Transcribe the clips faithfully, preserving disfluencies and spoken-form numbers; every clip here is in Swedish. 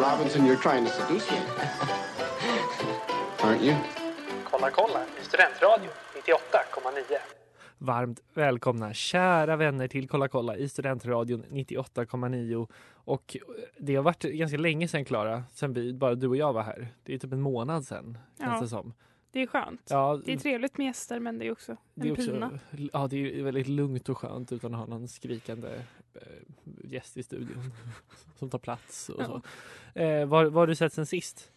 Robinson, you're trying to seduce me. Aren't you? Kolla, kolla i Studentradion nittioåtta komma nio. Varmt välkomna kära vänner till Kolla Kolla i Studentradion nittioåtta komma nio. Och det har varit ganska länge sedan, Klara, sen vi, bara du och jag var här. Det är typ en månad sedan, känns ja. det som. Det är skönt. Ja, det är trevligt med gäster, men det är också en är också, pina. Ja, det är väldigt lugnt och skönt utan att ha någon skrikande äh, gäst i studion som tar plats och ja. så. Eh, vad har du sett sen sist?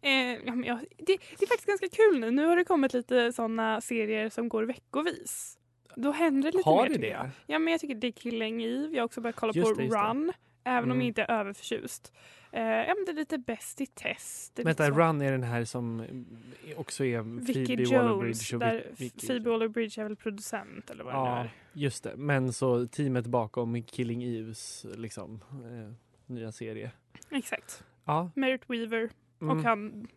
Eh, ja, men jag, det, det är faktiskt ganska kul nu. Nu har det kommit lite sådana serier som går veckovis. Då händer det lite har mer. Har det det? Ja, men jag tycker det är Killing Eve. Jag har också börjat kolla just på det, Run. Det. Även mm. om jag inte är överförtjust. Eh, ja, men det är lite bäst i test. Vänta, Run är den här som också är Vicky Phoebe Waller-Bridge. Där Vicky. Phoebe Waller-Bridge är väl producent eller vad ja, det är. Ja, just det. Men så teamet bakom Killing Eves liksom, eh, nya serie. Exakt. Ja. Merritt Weaver mm. och han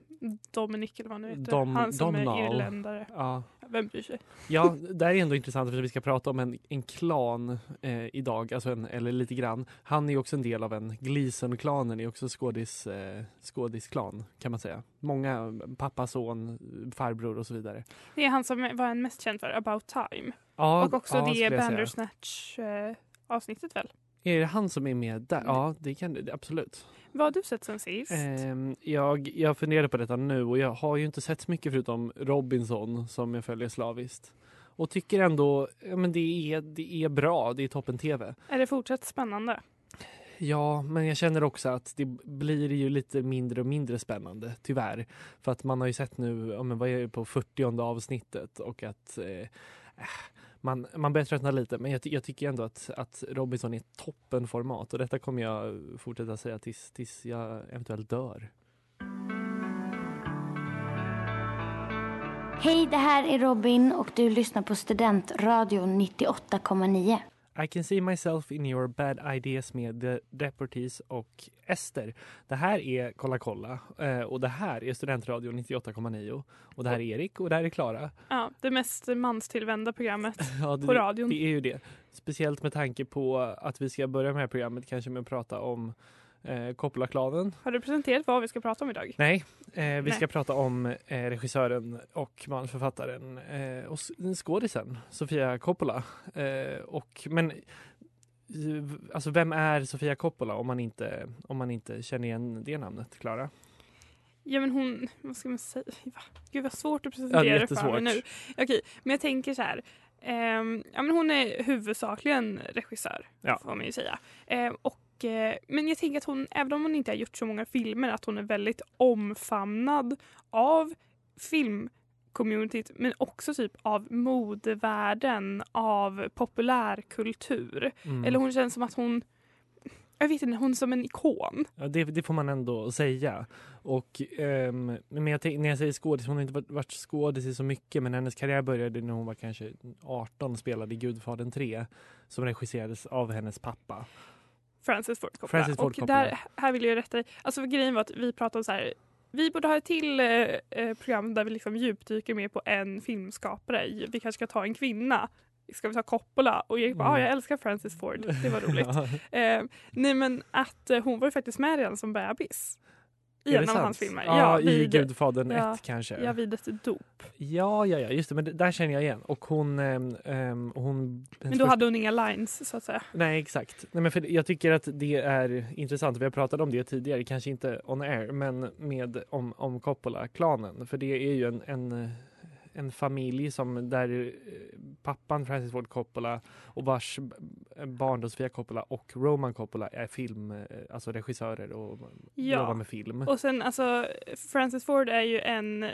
Dominic eller vad nu heter. Dom, han som Domnall. Är irländare. Ja. Vem bryr sig? Ja, det här är ändå intressant för att vi ska prata om en, en klan eh, idag, alltså en, eller lite grann. Han är också en del av en Gleason-klanen, är också skådis, eh, skådisklan kan man säga. Många, pappa, son, farbror och så vidare. Det är han som var en mest känd för, About Time. Ja, och också ja, det är Bandersnatch-avsnittet eh, väl? Är det han som är med där? Mm. Ja, det kan det, absolut. Vad har du sett sen sist? Eh, jag, jag funderar på detta nu och jag har ju inte sett så mycket förutom Robinson som jag följer slaviskt. Och tycker ändå, ja, men det är, det är bra, det är toppen tv. Är det fortsatt spännande? Ja, men jag känner också att det blir ju lite mindre och mindre spännande, tyvärr. För att man har ju sett nu, ja, men vad är det på fyrtionde avsnittet och att... Eh, Man, man börjar tröttna lite, men jag, jag tycker ändå att, att Robinson är toppenformat. Och detta kommer jag fortsätta säga tills, tills jag eventuellt dör. Hej, det här är Robin och du lyssnar på Studentradion nittioåtta komma nio. I Can See Myself in Your Bad Ideas med The Deportees och Ester. Det här är Kolla Kolla och det här är Studentradio nittioåtta komma nio och det här är Erik och det här är Klara. Ja, det mest manstillvända programmet ja, det, på radion. Det är ju det. Speciellt med tanke på att vi ska börja med det här programmet kanske med att prata om eh, Coppola-klanen. Har du presenterat vad vi ska prata om idag? Nej, eh, vi Nej. ska prata om eh, regissören och manusförfattaren eh, och skådisen Sofia Coppola. Eh, och, men alltså vem är Sofia Coppola om man inte, om man inte känner igen det namnet, Klara? Ja, men hon, vad ska man säga? Gud, vad svårt att presentera ja, det för mig nu. Okej, men jag tänker så här. Eh, ja, men hon är huvudsakligen regissör, ja. får man ju säga. Eh, och Men jag tänker att hon, även om hon inte har gjort så många filmer, att hon är väldigt omfamnad av filmcommunityt, men också typ av modevärlden, av populärkultur. Mm. Eller hon känns som att hon, jag vet inte, hon är som en ikon. Ja, det, det får man ändå säga. Och um, men jag tänk, när jag säger skådis, hon har inte varit, varit skådis i så mycket, men hennes karriär började när hon var kanske arton och spelade i Gudfadern tre, som regisserades av hennes pappa. Francis Ford Coppola. Francis Ford Coppola. Och där, här vill jag rätta dig. Alltså grejen var att vi pratade om så här, vi borde ha ett till eh, program där vi liksom djupdyker mer på en filmskapare. Vi kanske ska ta en kvinna. Ska vi ta Coppola? Och jag bara, mm. ah, jag älskar Francis Ford. Det var roligt. eh, nej, men att eh, hon var ju faktiskt med redan som bebis. I en av hans filmer. Ja, ja vid, i Gudfadern ett ja, kanske. Ja, vid ett dop. Ja, ja, ja, just det. Men det, där känner jag igen. Och hon... Äm, äm, hon men då först... hade hon inga lines, så att säga. Nej, exakt. Nej, men för jag tycker att det är intressant. Vi har pratat om det tidigare, kanske inte on air, men med, om, om Coppola-klanen. För det är ju en... en en familj som där pappan Francis Ford Coppola och vars barn då Sofia Coppola och Roman Coppola är film, alltså regissörer och ja. jobbar med film. Och sen alltså Francis Ford är ju en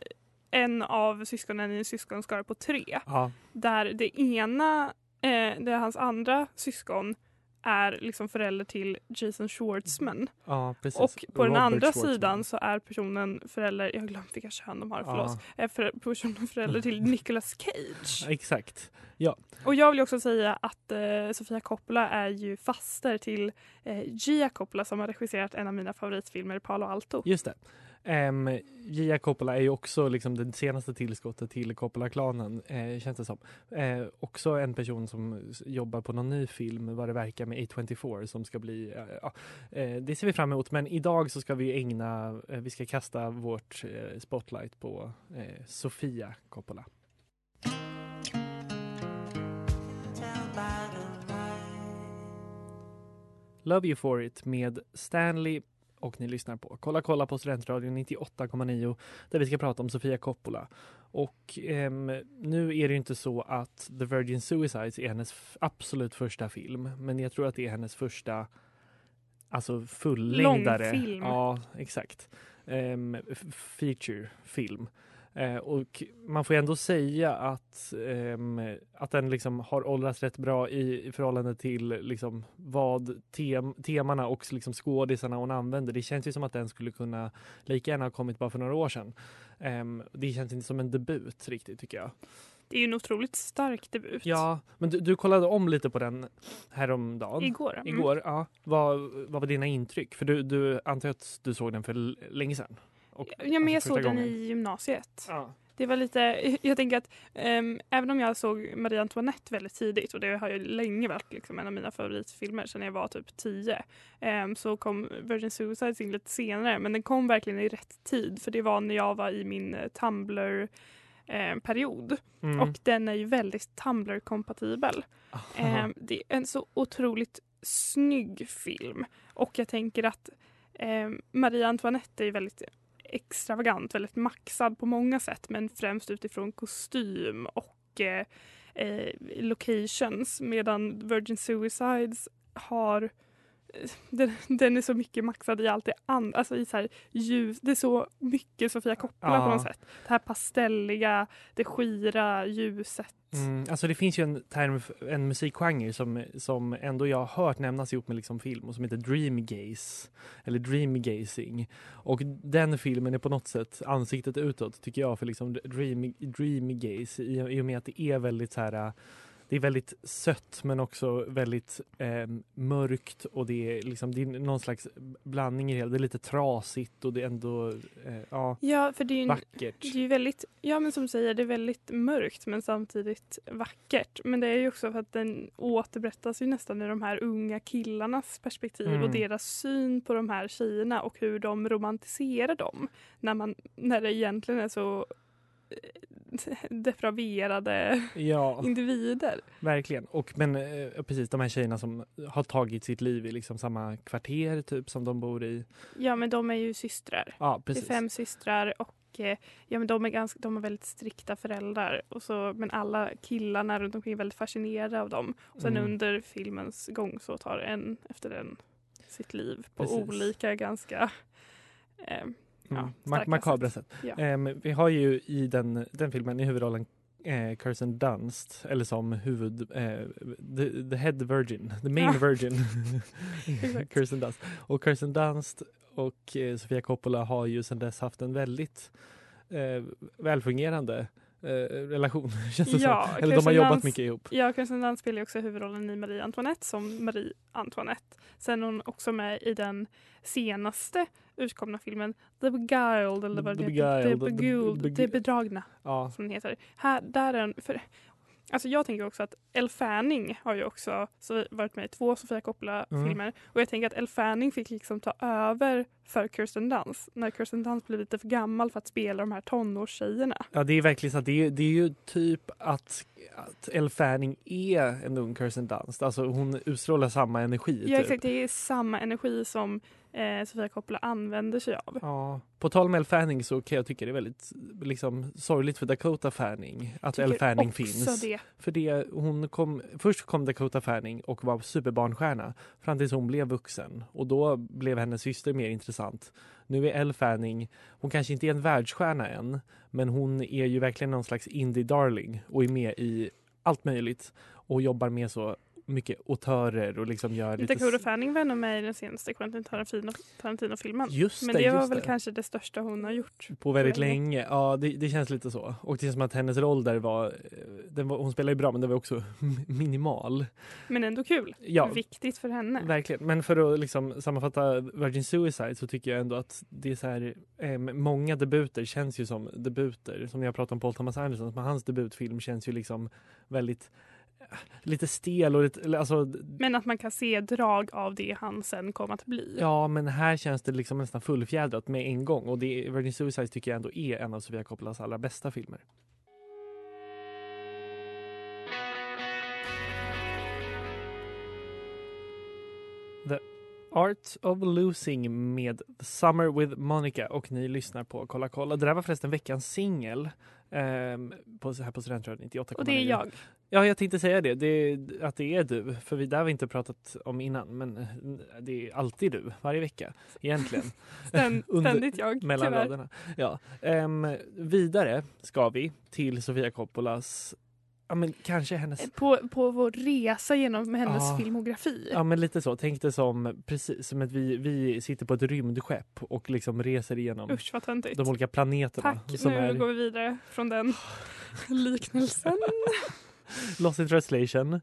en av syskonen i en syskonskara på tre. Ja. Där det ena eh, det är hans andra syskon är liksom förälder till Jason Schwartzman. Ja, precis. Och på Robert den andra sidan så är personen förälder, jag har glömt vilka kön de har, förlåt, ja. är för, personen förälder till Nicolas Cage. Exakt, ja. Och jag vill också säga att eh, Sofia Coppola är ju faster till eh, Gia Coppola som har regisserat en av mina favoritfilmer, Palo Alto. Just det. Um, Gia Coppola är ju också liksom det senaste tillskottet till Coppola-klanen, eh, känns det som. Eh, också en person som jobbar på någon ny film, vad det verkar, med A tjugofyra som ska bli, ja, eh, det ser vi fram emot. Men idag så ska vi ägna, eh, vi ska kasta vårt eh, spotlight på eh, Sofia Coppola. Love You For It med Stanley, och ni lyssnar på Kolla kolla på Studentradion nittioåtta komma nio där vi ska prata om Sofia Coppola. Och eh, nu är det ju inte så att The Virgin Suicides är hennes f- absolut första film, men jag tror att det är hennes första, alltså fullängdare. Långfilm. Ja, exakt. Eh, feature-film. Eh, och man får ändå säga att, eh, att den liksom har åldrats rätt bra i, i förhållande till liksom vad tem, temana och liksom skådisarna hon använder. Det känns ju som att den skulle kunna lika gärna ha kommit bara för några år sedan. Eh, det känns inte som en debut riktigt, tycker jag. Det är ju en otroligt stark debut. Ja, men du, du kollade om lite på den häromdagen. Igår. Mm. Igår, ja. Vad, vad var dina intryck? För du, du antar att du såg den för l- länge sedan. Och, ja, men jag såg gången. den i gymnasiet. Ja. Det var lite, jag tänker att um, även om jag såg Marie Antoinette väldigt tidigt, och det har ju länge varit liksom en av mina favoritfilmer sedan jag var typ tio, um, så kom Virgin Suicides in lite senare, men den kom verkligen i rätt tid, för det var när jag var i min Tumblr period. Mm. Och den är ju väldigt Tumblr-kompatibel. Um, det är en så otroligt snygg film, och jag tänker att um, Marie Antoinette är väldigt extravagant, väldigt maxad på många sätt, men främst utifrån kostym och eh, eh, locations, medan Virgin Suicides har eh, den, den är så mycket maxad i allt det andra, alltså i så här ljus, det är så mycket Sofia Coppola ja. på något sätt, det här pastelliga, det skira ljuset. Mm, alltså det finns ju en term, en musikgenre som, som ändå jag har hört nämnas ihop med liksom film, och som heter dreamgaze eller dreamgazing, och den filmen är på något sätt ansiktet utåt, tycker jag, för liksom dream, dreamgaze i, i och med att det är väldigt så här, det är väldigt sött men också väldigt eh, mörkt, och det är liksom, det är någon slags blandning i det hela. Det är lite trasigt och det är ändå eh, ja, ja, för det är ju vackert. Det är ju väldigt, ja men som säger, det är väldigt mörkt men samtidigt vackert. Men det är ju också för att den återberättas ju nästan i de här unga killarnas perspektiv, mm. och deras syn på de här tjejerna och hur de romantiserar dem. När, man, när det egentligen är så depraverade ja, individer. Verkligen. Och men eh, precis de här tjejerna som har tagit sitt liv i liksom samma kvarter typ som de bor i. Ja, men de är ju systrar. Ja, precis. Det är fem systrar, och eh, ja, men de är ganska, de har väldigt strikta föräldrar, och så, men alla killarna runt omkring är väldigt fascinerade av dem. Och sen mm. under filmens gång så tar en efter en sitt liv på precis. olika ganska eh, Mm. Ja, makabra sätt. Ja. Um, vi har ju i den, den filmen i huvudrollen eh, Kirsten Dunst, eller som huvud eh, the, the head virgin, the main ja. virgin Kirsten Dunst. Och Kirsten Dunst och eh, Sofia Coppola har ju sedan dess haft en väldigt eh, välfungerande eh, relation, känns det ja, som. Eller Kirsten de har jobbat Dunst, mycket ihop. Ja, Kirsten Dunst spelar ju också huvudrollen i Marie Antoinette som Marie Antoinette. Sen hon också med i den senaste utkomna filmen The Beguiled, eller vad det heter, The Beguiled, Det bedragna, ja. som den heter. Här, där är en, för, alltså jag tänker också att Elle Fanning har ju också så varit med i två Sofia Coppola-filmer, mm. och jag tänker att Elle Fanning fick liksom ta över för Kirsten Dunst, när Kirsten Dunst blev lite för gammal för att spela de här tonårstjejerna. Ja, det är verkligen så att det är, det är ju typ att, att Elle Fanning är en ung Kirsten Dunst, alltså hon utstrålar samma energi. Ja, typ. Exakt, det är samma energi som Eh, Sofia Coppola använder sig av. Ja. På tal om Elle Fanning så kan jag tycka det är väldigt liksom, sorgligt för Dakota Fanning att Elle Fanning finns. Det. För det, hon kom, först kom Dakota Fanning och var superbarnstjärna fram tills hon blev vuxen, och då blev hennes syster mer intressant. Nu är Elle Fanning, hon kanske inte är en världsstjärna än, men hon är ju verkligen någon slags indie darling och är med i allt möjligt och jobbar med så mycket autörer och liksom gör lite... Dakota Fanning var nog med i den senaste Quentin Tarantino-filmen. Just det, Men det just var det. väl kanske det största hon har gjort. På väldigt länge, ja det, det känns lite så. Och det känns som att hennes roll där var, den var... Hon spelade ju bra men det var också minimal. Men ändå kul. Ja. Viktigt för henne. Verkligen. Men för att liksom sammanfatta Virgin Suicide så tycker jag ändå att det är så här... Eh, många debuter känns ju som debuter. Som när jag pratade om Paul Thomas Anderson. Men hans debutfilm känns ju liksom väldigt... lite stel och lite, alltså... Men att man kan se drag av det han sen kommer att bli. Ja, men här känns det liksom nästan fullfjädrat med en gång. Och det, Virgin Suicides tycker jag ändå är en av Sofia Coppolas allra bästa filmer. The Art of Losing med The Summer with Monica. Och ni lyssnar på Kolla Kolla. Det där var förresten veckans singel. Um, på, här på Studentradion nittioåtta komma nio. Och det är jag. Ja, jag tänkte säga det, det att det är du, för vi, där har vi inte pratat om innan, men det är alltid du, varje vecka, egentligen. Ständ, Under, ständigt jag, mellan raderna. Ja. Um, vidare ska vi till Sofia Coppolas, ja, men kanske hennes... På, på vår resa genom hennes ja, filmografi. Ja, men lite så. Tänk det som, precis, som att vi, vi sitter på ett rymdskepp och liksom reser igenom Usch, vad töntigt. de olika planeterna. Tack, som nu är... går vi vidare från den liknelsen. Lost in Translation.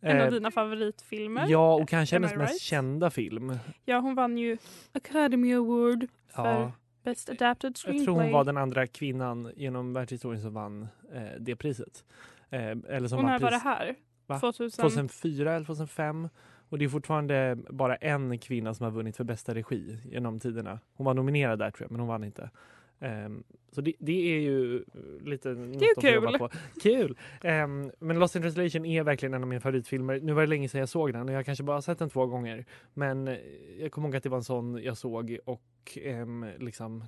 En eh, av dina favoritfilmer. Ja, och kanske hennes right? mest kända film. Ja, hon vann ju Academy Award för... Ja. Best Adapted Screenplay. Jag tror hon var den andra kvinnan genom världshistorien som vann eh, det priset. Eh, eller som och när var det här? Va? tjugohundrafyra eller tjugohundrafem. Och det är fortfarande bara en kvinna som har vunnit för bästa regi genom tiderna. Hon var nominerad där tror jag, men hon vann inte. Um, så det, det är ju lite något att jobba på. Kul! Um, men Lost in Translation är verkligen en av mina favoritfilmer. Nu var det länge sedan jag såg den och jag har kanske bara sett den två gånger. Men jag kommer ihåg att det var en sån jag såg och um, liksom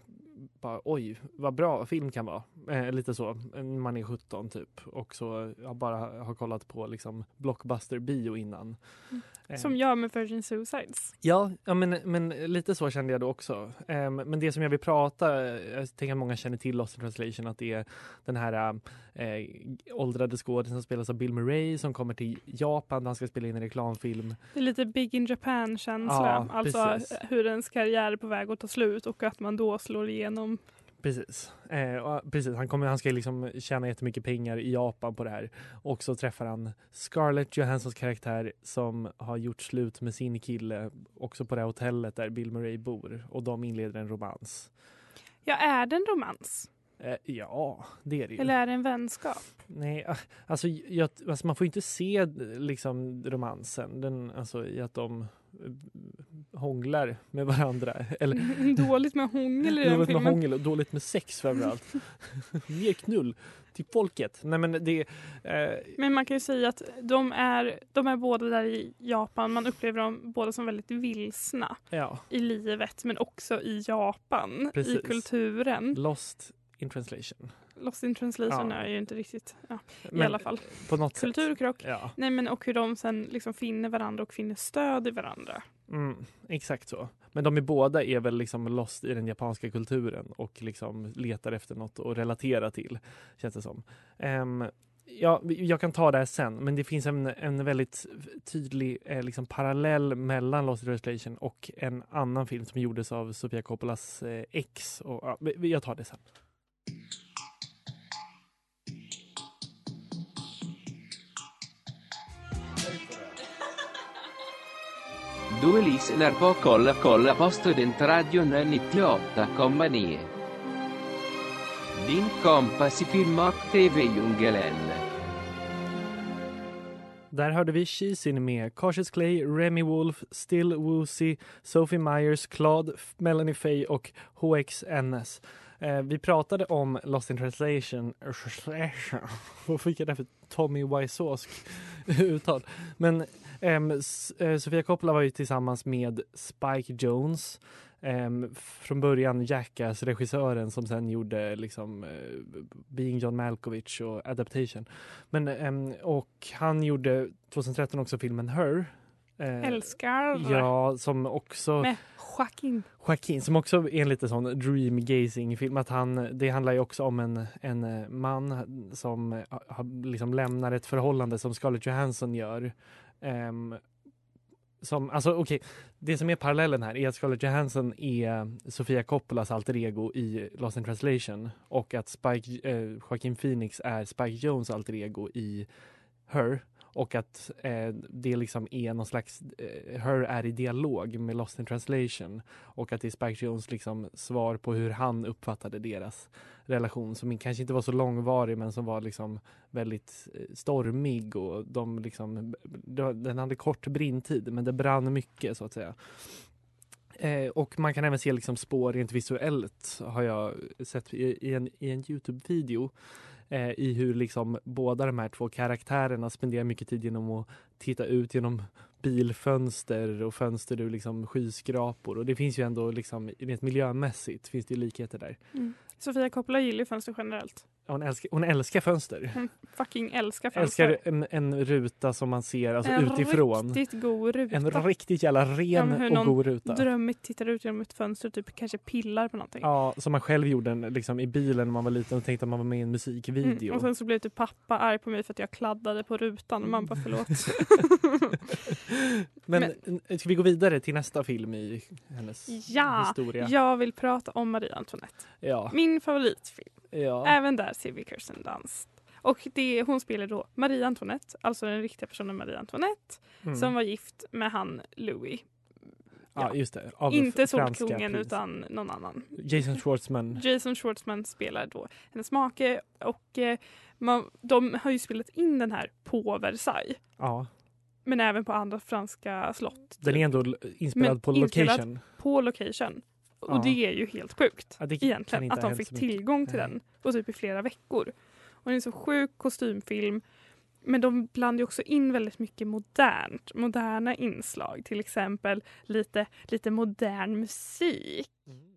bara, oj, vad bra film kan vara. Eh, lite så, man är sjutton typ. Och så jag bara har kollat på liksom Blockbuster-bio innan. Mm. Som jag med Virgin Suicides. Ja, ja men, men lite så kände jag då också. Um, men det som jag vill prata, jag tänker att många känner till Lost in Translation, att det är den här äh, åldrade skådespelaren som spelas av Bill Murray som kommer till Japan där han ska spela in en reklamfilm. Det är lite Big in Japan-känsla. Ja, alltså precis. Hur ens karriär är på väg att ta slut och att man då slår igenom. Precis. Eh, precis. Han, kommer, han ska liksom tjäna jättemycket pengar i Japan på det här. Och så träffar han Scarlett Johanssons karaktär som har gjort slut med sin kille också på det här hotellet där Bill Murray bor. Och de inleder en romans. Ja, är det en romans? Eh, ja, det är det ju. Eller är det en vänskap? Nej, alltså, jag, alltså man får ju inte se liksom, romansen. Den, alltså i att de... hånglar med varandra. Eller, dåligt med hångel i den filmen. Med hångel och dåligt med sex framförallt. Mer knull till folket. Nej, men, det, eh... men man kan ju säga att de är, de är båda där i Japan. Man upplever dem båda som väldigt vilsna ja. i livet men också i Japan. Precis. I kulturen. Lost in translation. Lost in Translation ja. är ju inte riktigt ja, i men, alla fall. På något kulturkrock. Ja. Nej, men och hur de sen liksom finner varandra och finner stöd i varandra. Mm, exakt så. Men de är båda är väl liksom lost i den japanska kulturen och liksom letar efter något att relatera till, känns det som. Um, ja, jag kan ta det här sen, men det finns en, en väldigt tydlig eh, liksom parallell mellan Lost in Translation och en annan film som gjordes av Sofia Coppolas eh, ex. Och, ja, jag tar det sen. Du lyssnar på Kolla Kolla på Studentradion nittioåtta komma nio. Din kompis i film och tv-djungeln. Där hörde vi Cheesin med Cassius Clay, Remy Wolf, Still Woozy, Sophie Myers, Claude, Melanie Faye och H X N S. Eh, vi pratade om Lost in Translation. Vad fick jag där för Tommy Wiseausk uttal? Men Um, Sofia Coppola var ju tillsammans med Spike Jonze um, från början Jackass-regissören som sen gjorde liksom, uh, Being John Malkovich och Adaptation. Men, um, och han gjorde tjugotretton också filmen Her. Uh, Älskar. Ja, som också... Med Joaquin. Joaquin, som också är en lite sån dreamgazing-film. Att han, det handlar ju också om en, en man som har, liksom lämnar ett förhållande som Scarlett Johansson gör. Um, som, alltså, okay. Det som är parallellen här är att Scarlett Johansson är Sofia Coppolas alter ego i Lost in Translation, och att Spike, eh, Joaquin Phoenix är Spike Jones alter ego i Her, och att eh, det liksom är någon slags eh, Her är i dialog med Lost in Translation, och att det är Spike Jones liksom svar på hur han uppfattade deras relation, som kanske inte var så långvarig men som var liksom väldigt stormig, och de liksom, den hade kort brintid men det brann mycket, så att säga. Eh, och man kan även se liksom spår rent visuellt, har jag sett i, i en, i en YouTube-video, eh, i hur liksom båda de här två karaktärerna spenderar mycket tid genom att titta ut genom bilfönster och fönster ur liksom skyskrapor, och det finns ju ändå liksom, rent miljömässigt finns det likheter där. Mm. Sofia Coppola gillar fönster generellt. Hon älskar, hon älskar fönster. Hon fucking älskar fönster. Älskar en, en ruta som man ser alltså en utifrån. En riktigt god ruta. En riktigt jävla ren ja, och god ruta. Drömmigt tittar ut genom ett fönster, typ kanske pillar på någonting. Ja, som man själv gjorde liksom, i bilen när man var liten och tänkte att man var med i en musikvideo. Mm, och sen så blev typ pappa arg på mig för att jag kladdade på rutan. Och man bara, förlåt. Men, Men ska vi gå vidare till nästa film i hennes ja, historia? Ja, jag vill prata om Marie Antoinette. Ja. Min favoritfilm. Ja. Även där ser vi Kirsten Dunst. Och det, hon spelar då Marie Antoinette, alltså den riktiga personen Marie Antoinette, mm. som var gift med han Louis. Ja, ja just det. Av inte solkungen utan någon annan. Jason Schwartzman. Jason Schwartzman spelar då hennes make, och eh, man, de har ju spelat in den här på Versailles. Ja. Men även på andra franska slott. Den är ändå inspelad Men på location. Inspelad på location. Och ja. Det är ju helt sjukt ja, egentligen att de fick tillgång till den och typ i flera veckor. Och det är en så sjuk kostymfilm, men de blandar ju också in väldigt mycket modernt, moderna inslag, till exempel lite lite modern musik. Mm.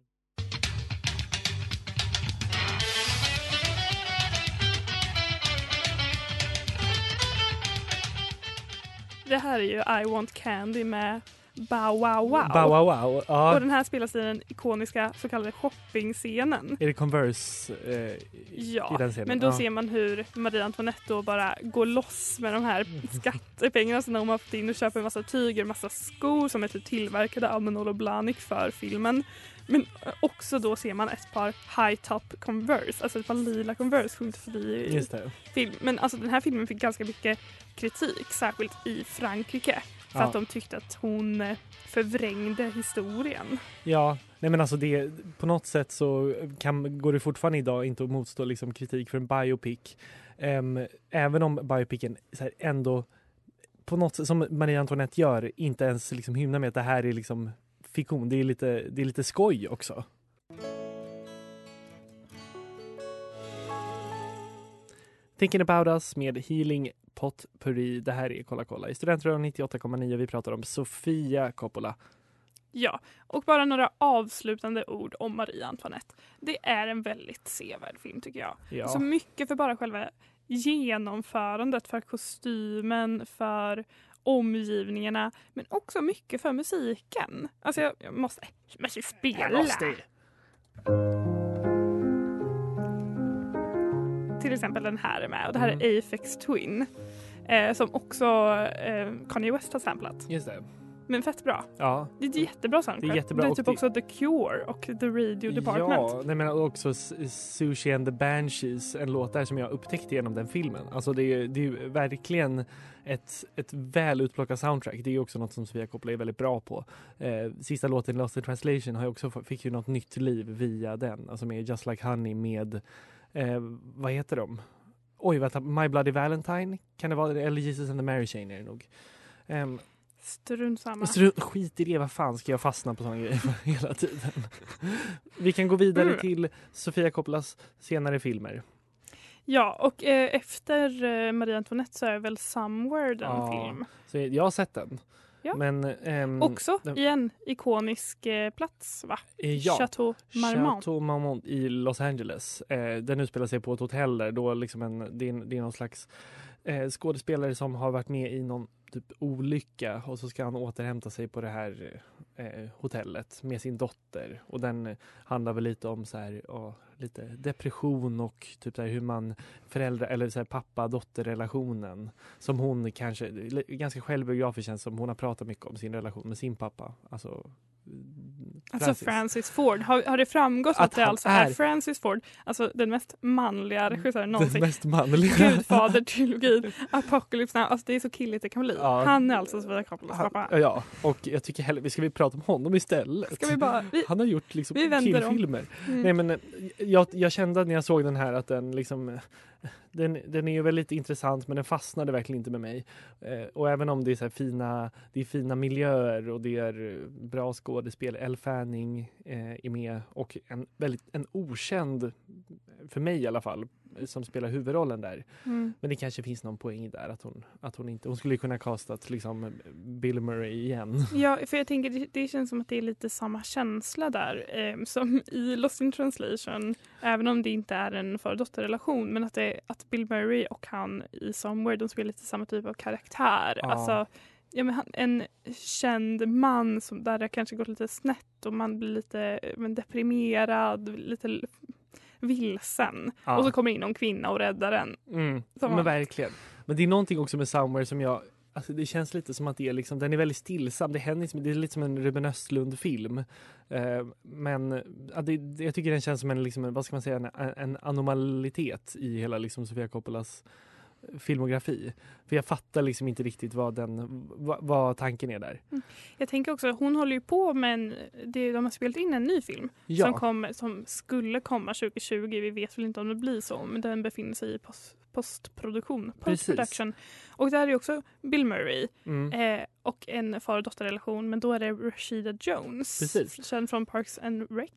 Det här är ju I Want Candy med Bow Wow Wow. Bow, wow, wow. Ja. Och den här spelas i den ikoniska så kallade shopping-scenen. Är det Converse eh, ja, i den scenen? Men då ja. Ser man hur Marie Antoinette då bara går loss med de här skattepengarna som hon har fått in och köper en massa tyger, massa skor som är tillverkade av Manolo Blahnik för filmen. Men också då ser man ett par high top Converse, alltså ett par lila Converse sjunkit förbi i film. Men alltså den här filmen fick ganska mycket kritik, särskilt i Frankrike. För ja. Att de tyckte att hon förvrängde historien. Ja, nej men alltså det, på något sätt så kan, går det fortfarande idag inte att motstå liksom kritik för en biopic. Um, även om biopicen så här, ändå, på något sätt som Marie Antoinette gör, inte ens liksom hymnar med att det här är liksom fiktion. Det är lite, det är lite skoj också. Thinking About Us med Healing Potpourri. Det här är Kolla Kolla i Studentradion nittioåtta komma nio. Vi pratar om Sofia Coppola. Ja, och bara några avslutande ord om Marie Antoinette. Det är en väldigt sevärd film tycker jag. Ja. Så mycket för bara själva genomförandet, för kostymen, för omgivningarna, men också mycket för musiken. Alltså jag, jag måste, jag måste spela. Jag måste. Till exempel den här är med, och det här mm. är Aphex Twin eh, som också eh, Kanye West har samplat. Just det. Men fett bra. Ja. Det är jättebra soundtrack. Det är jättebra. Det är typ också det... The Cure och The Radio Department. Ja, nej men också Sushi and the Banshees, en låt där som jag upptäckte genom den filmen. Alltså det är, det är verkligen ett, ett väl utplockat soundtrack. Det är ju också något som Sofia Coppola är väldigt bra på. Eh, sista låten Lost in Translation har jag också fick ju något nytt liv via den. Alltså med Just Like Honey med Eh, vad heter de? Oj, vänta. My Bloody Valentine? Kan det vara det? Eller Jesus and the Mary Chain är det nog. Eh, Strunt samma. Stru- skit i det, vad fan ska jag fastna på sådana grejer hela tiden? Vi kan gå vidare mm. till Sofia Coppolas senare filmer. Ja, och eh, efter eh, Marie Antoinette så är väl Somewhere den ja, film. Så jag har sett den. Ja. Men, ehm, också i en ikonisk eh, plats, va? Eh, ja. Chateau Marmont. Chateau Marmont i Los Angeles. Eh, den utspelar sig på ett hotell där. Då liksom en, det, är, det är någon slags eh, skådespelare som har varit med i någon typ olycka, och så ska han återhämta sig på det här eh, hotellet med sin dotter, och den handlar väl lite om så här, ja, lite depression och typ så här hur man föräldrar eller så här pappa-dotter-relationen, som hon kanske ganska självbiografiskt känns som hon har pratat mycket om sin relation med sin pappa, alltså Francis. Alltså Francis Ford. Har, har det framgått att, att det alltså är, är Francis Ford? Alltså den mest manliga regissören någonsin. Den mest manliga. Gudfader-trilogin, Apocalypse Now. Alltså det är så killigt det kan bli. Ja. Han är alltså Sofia Coppolas pappa. Ja, och jag tycker heller, ska vi prata om honom istället? Ska vi bara, vi, han har gjort liksom killfilmer. Mm. Nej, men jag, jag kände när jag såg den här att den liksom... Den, den är ju väldigt intressant, men den fastnade verkligen inte med mig. Eh, och även om det är så här fina, det är fina miljöer och det är bra skådespel. Elle Fanning eh, är med, och en, väldigt, en okänd, för mig i alla fall, som spelar huvudrollen där. Mm. Men det kanske finns någon poäng där att hon, att hon inte... Hon skulle kunna kastat liksom Bill Murray igen. Ja, för jag tänker det, det känns som att det är lite samma känsla där eh, som i Lost in Translation. Även om det inte är en fördotterrelation, men att, det, att Bill Murray och han i Somewhere, de spelar lite samma typ av karaktär. Ah. Alltså, ja, men han, en känd man som, där det kanske gått lite snett och man blir lite men deprimerad, lite... vilsen. Ja. Och så kommer in någon kvinna och räddar den. Mm. Som... Men verkligen. Men det är någonting också med Somewhere som jag... Alltså det känns lite som att det är liksom, den är väldigt stillsam. Det, händer, det är lite som en Ruben Östlund-film. Eh, men att det, jag tycker den känns som en, liksom en, vad ska man säga, en, en anomalitet i hela liksom Sofia Coppolas filmografi. För jag fattar liksom inte riktigt vad, den, vad, vad tanken är där. Mm. Jag tänker också, hon håller ju på med en, det, de har spelat in en ny film ja. som, kom, som skulle komma tjugo tjugo. Vi vet väl inte om det blir så, men den befinner sig i post, postproduktion. Post-production. Och där är ju också Bill Murray mm. eh, och en far- och dotterrelation, men då är det Rashida Jones. Precis. Känd från Parks and Rec.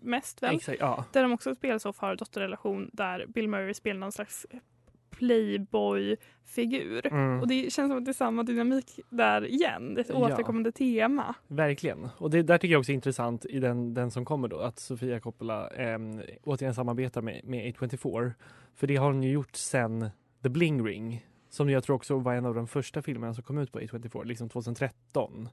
Mest väl. Exakt, ja. Där de också spelar så far- och dotterrelation, där Bill Murray spelar någon slags playboy-figur. Mm. Och det känns som att det är samma dynamik där igen. Det är ett återkommande ja. tema. Verkligen. Och det där tycker jag också är intressant i den, den som kommer då, att Sofia Coppola eh, återigen samarbetar med, med A tjugotvå. För det har hon ju gjort sen The Bling Ring, som jag tror också var en av de första filmerna som kom ut på A tjugotvå, liksom tjugohundratretton.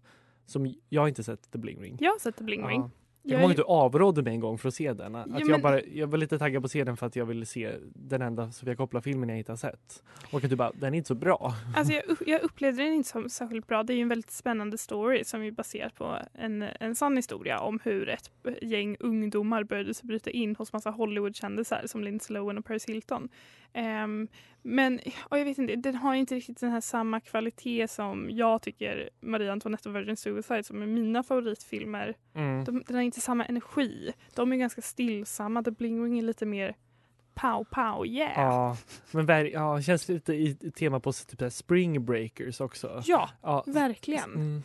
Som jag har inte sett The Bling Ring. Jag har sett The Bling Ring. Ja. Jag kommer ihåg att du avrådde mig en gång för att se den. Att ja, men... jag, bara, jag var lite taggad på att se den för att jag ville se den enda Sofia Coppola-filmen jag inte har sett. Och att du bara, den är inte så bra. Alltså jag, jag upplevde den inte som särskilt bra. Det är ju en väldigt spännande story som är baserad på en, en sann historia om hur ett gäng ungdomar började sig bryta in hos massa Hollywood-kändisar som Lindsay Lohan och Paris Hilton. Um, men oh, jag vet inte, den har inte riktigt den här samma kvalitet som jag tycker Marie Antoinette och Virgin Suicides, som är mina favoritfilmer. Mm. De, den har inte samma energi. De är ganska stillsamma. The Bling Ring är lite mer pow pow, yeah. Ja, men ver- ja, känns lite i, i tema på typ där Spring Breakers också. Ja, ja. Verkligen. Mm.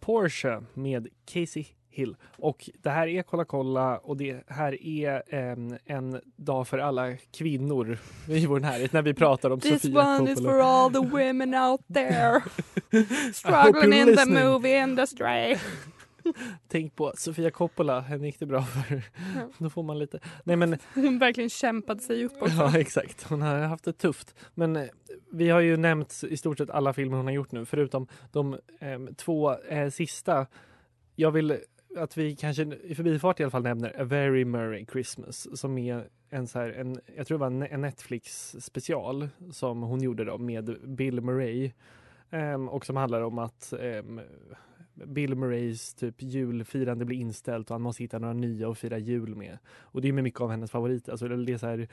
Porsche med Casey Hill. Och det här är Kolla Kolla, och det här är en, en dag för alla kvinnor i vår närhet när vi pratar om This Sofia Coppola. This one is for all the women out there struggling in listening. The movie industry. Tänk på Sofia Coppola, henne gick det bra för. Då får man lite... Nej, men... Hon verkligen kämpade sig upp också. Ja, exakt. Hon har haft det tufft. Men vi har ju nämnt i stort sett alla filmer hon har gjort nu, förutom de eh, två eh, sista. Jag vill att vi kanske i förbifart i alla fall nämner A Very Merry Christmas, som är en så här, en, jag tror det var en Netflix-special som hon gjorde då med Bill Murray. Eh, och som handlar om att... Eh, Bill Murrays typ julfirande blir inställt och han måste hitta några nya och fira jul med. Och det är med mycket av hennes favoriter. Alltså det är så här,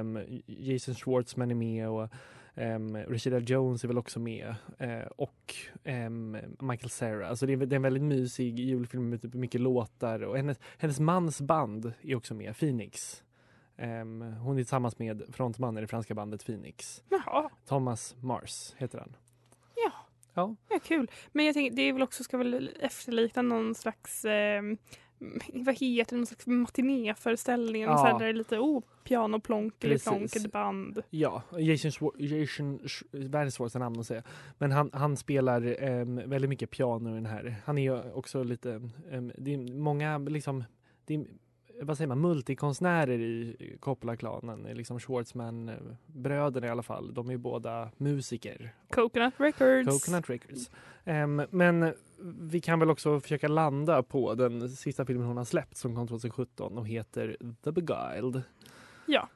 um, Jason Schwartzman är med, och um, Rashida Jones är väl också med. Uh, och um, Michael Cera. Alltså det är, det är en väldigt mysig julfilm med typ mycket låtar. Och hennes, hennes mans band är också med, Phoenix. Um, hon är tillsammans med frontmannen i det franska bandet Phoenix. Jaha. Thomas Mars heter han. Ja. Ja. Ja, kul. Men jag tänker, det är väl också, ska väl efterlikna någon slags eh, vad heter det, någon slags matinéföreställning, ja. Så här, där det är lite oh, pianoplonk eller plonket band. Ja, Jason Schwartzman, världens svåraste namn att säga. Men han, han spelar eh, väldigt mycket piano i den här. Han är ju också lite, eh, det är många liksom, det är, vad säger man, multikonstnärer i Coppola-klanen, liksom Schwartzman-bröderna i alla fall. De är ju båda musiker. Coconut Records. Coconut Records. Um, men vi kan väl också försöka landa på den sista filmen hon har släppt som kom tjugo sjutton och heter The Beguiled. Ja,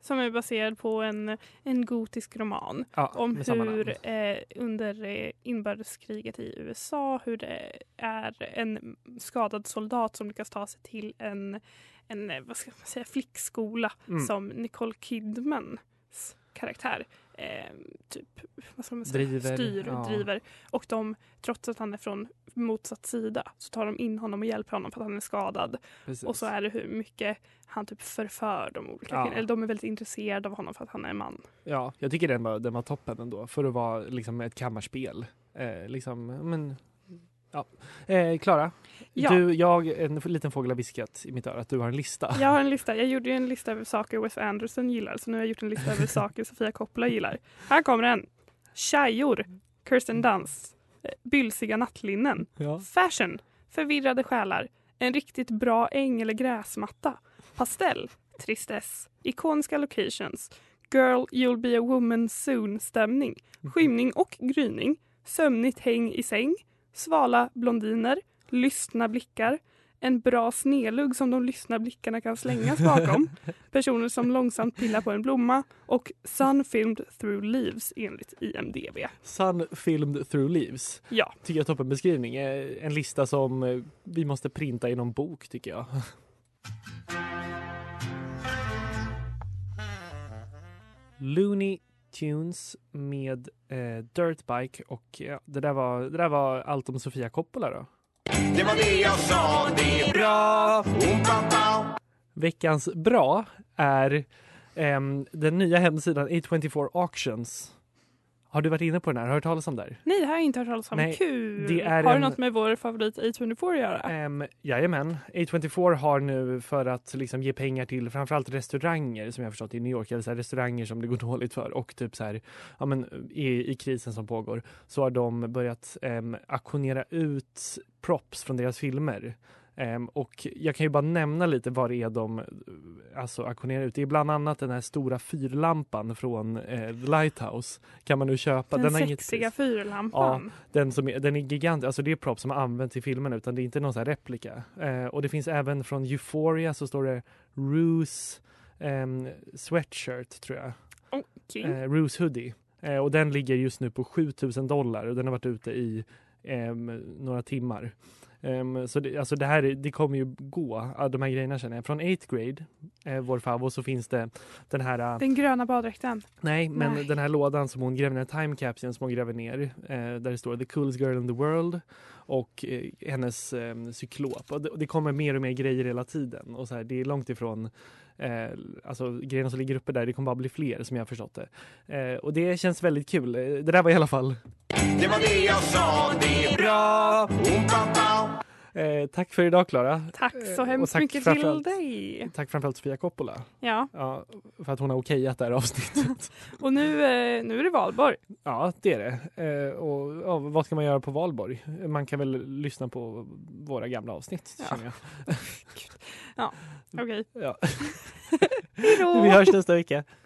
som är baserad på en, en gotisk roman. Ja, om hur eh, under inbördeskriget i U S A, hur det är en skadad soldat som lyckas ta sig till en, en vad ska man säga, flickskola mm. som Nicole Kidmans karaktär eh, typ, vad ska man säga, driver, styr och ja. driver. Och de, trots att han är från motsatt sida, så tar de in honom och hjälper honom för att han är skadad. Precis. Och så är det hur mycket han typ förför de olika ja. Eller de är väldigt intresserade av honom för att han är en man. Ja, jag tycker den var, den var toppen ändå. För att vara liksom ett kammarspel. Eh, liksom, men... Ja. Eh, Klara, ja. Du, jag, en liten fågel har viskat i mitt öra att du har en lista. Jag har en lista. Jag gjorde ju en lista över saker Wes Anderson gillar, så nu har jag gjort en lista över saker Sofia Coppola gillar. Här kommer den. Tjejor, Kirsten Dunst, bylsiga nattlinnen, ja. Fashion, förvirrade själar, en riktigt bra äng eller gräsmatta, pastell, tristess, ikoniska locations, girl, you'll be a woman soon stämning, skymning och gryning, sömnigt häng i säng, svala blondiner, lystna blickar, en bra snelugg som de lystna blickarna kan slängas bakom, personer som långsamt pillar på en blomma och sun filmed through leaves enligt I M D B. Sun filmed through leaves? Ja. Tycker jag toppen beskrivning. En lista som vi måste printa i någon bok, tycker jag. Looney Tunes med eh, Dirtbike och ja, det, där var, det där var allt om Sofia Coppola då. Det var det jag sa, det är bra. Opa, veckans bra är eh, den nya hemsidan A tjugotvå Auctions. Har du varit inne på den här? Har du hört talas om där? Nej, det har jag inte hört talas om. Nej, kul! Det är har du en... något med vår favorit A tjugotvå att göra? Um, jajamän. A tjugotvå har nu, för att liksom ge pengar till framförallt restauranger som jag har förstått i New York, eller så här, restauranger som det går dåligt för och typ så här, ja, men, i, i krisen som pågår, så har de börjat um, auktionera ut props från deras filmer. Um, och jag kan ju bara nämna lite vad det är de alltså, auktionerar ut. Det är bland annat den här stora fyrlampan från eh, The Lighthouse. Kan man nu köpa. Den, den sexiga inget... fyrlampan. Ja, den, som är, den är gigantisk. Alltså det är props som har använts i filmen, utan det är inte någon sån här replika. Uh, och det finns även från Euphoria, så står det Ruse um, sweatshirt tror jag. Okay. Uh, Ruse hoodie. Uh, och den ligger just nu på sjutusen dollar och den har varit ute i um, några timmar. Um, så det, alltså det här det kommer ju gå, de här grejerna känner jag. Från eighth grade, eh, vår favor, så finns det den här... Den gröna baddräkten. Nej, men nej. Den här lådan som hon gräver ner, time capsulen som hon gräver ner, eh, där det står The Coolest Girl in the World och eh, hennes eh, cyklop. Och det, och det kommer mer och mer grejer hela tiden. Och så här, det är långt ifrån... Eh, alltså grejerna som ligger uppe där, det kommer bara bli fler som jag har förstått det. Eh, och det känns väldigt kul. Det där var i alla fall... Det var det jag sa, det är bra. Eh, tack för idag, Klara. Tack så hemskt tack mycket till dig. Tack framförallt Sofia Coppola. Ja. Ja, för att hon har okejat det här avsnittet. Och nu, eh, nu är det valborg. Ja, det är det. Eh, och, och vad ska man göra på valborg? Man kan väl lyssna på våra gamla avsnitt, ja. Känner jag. Ja, okej. Okay. Ja. Vi hörs nästa vecka.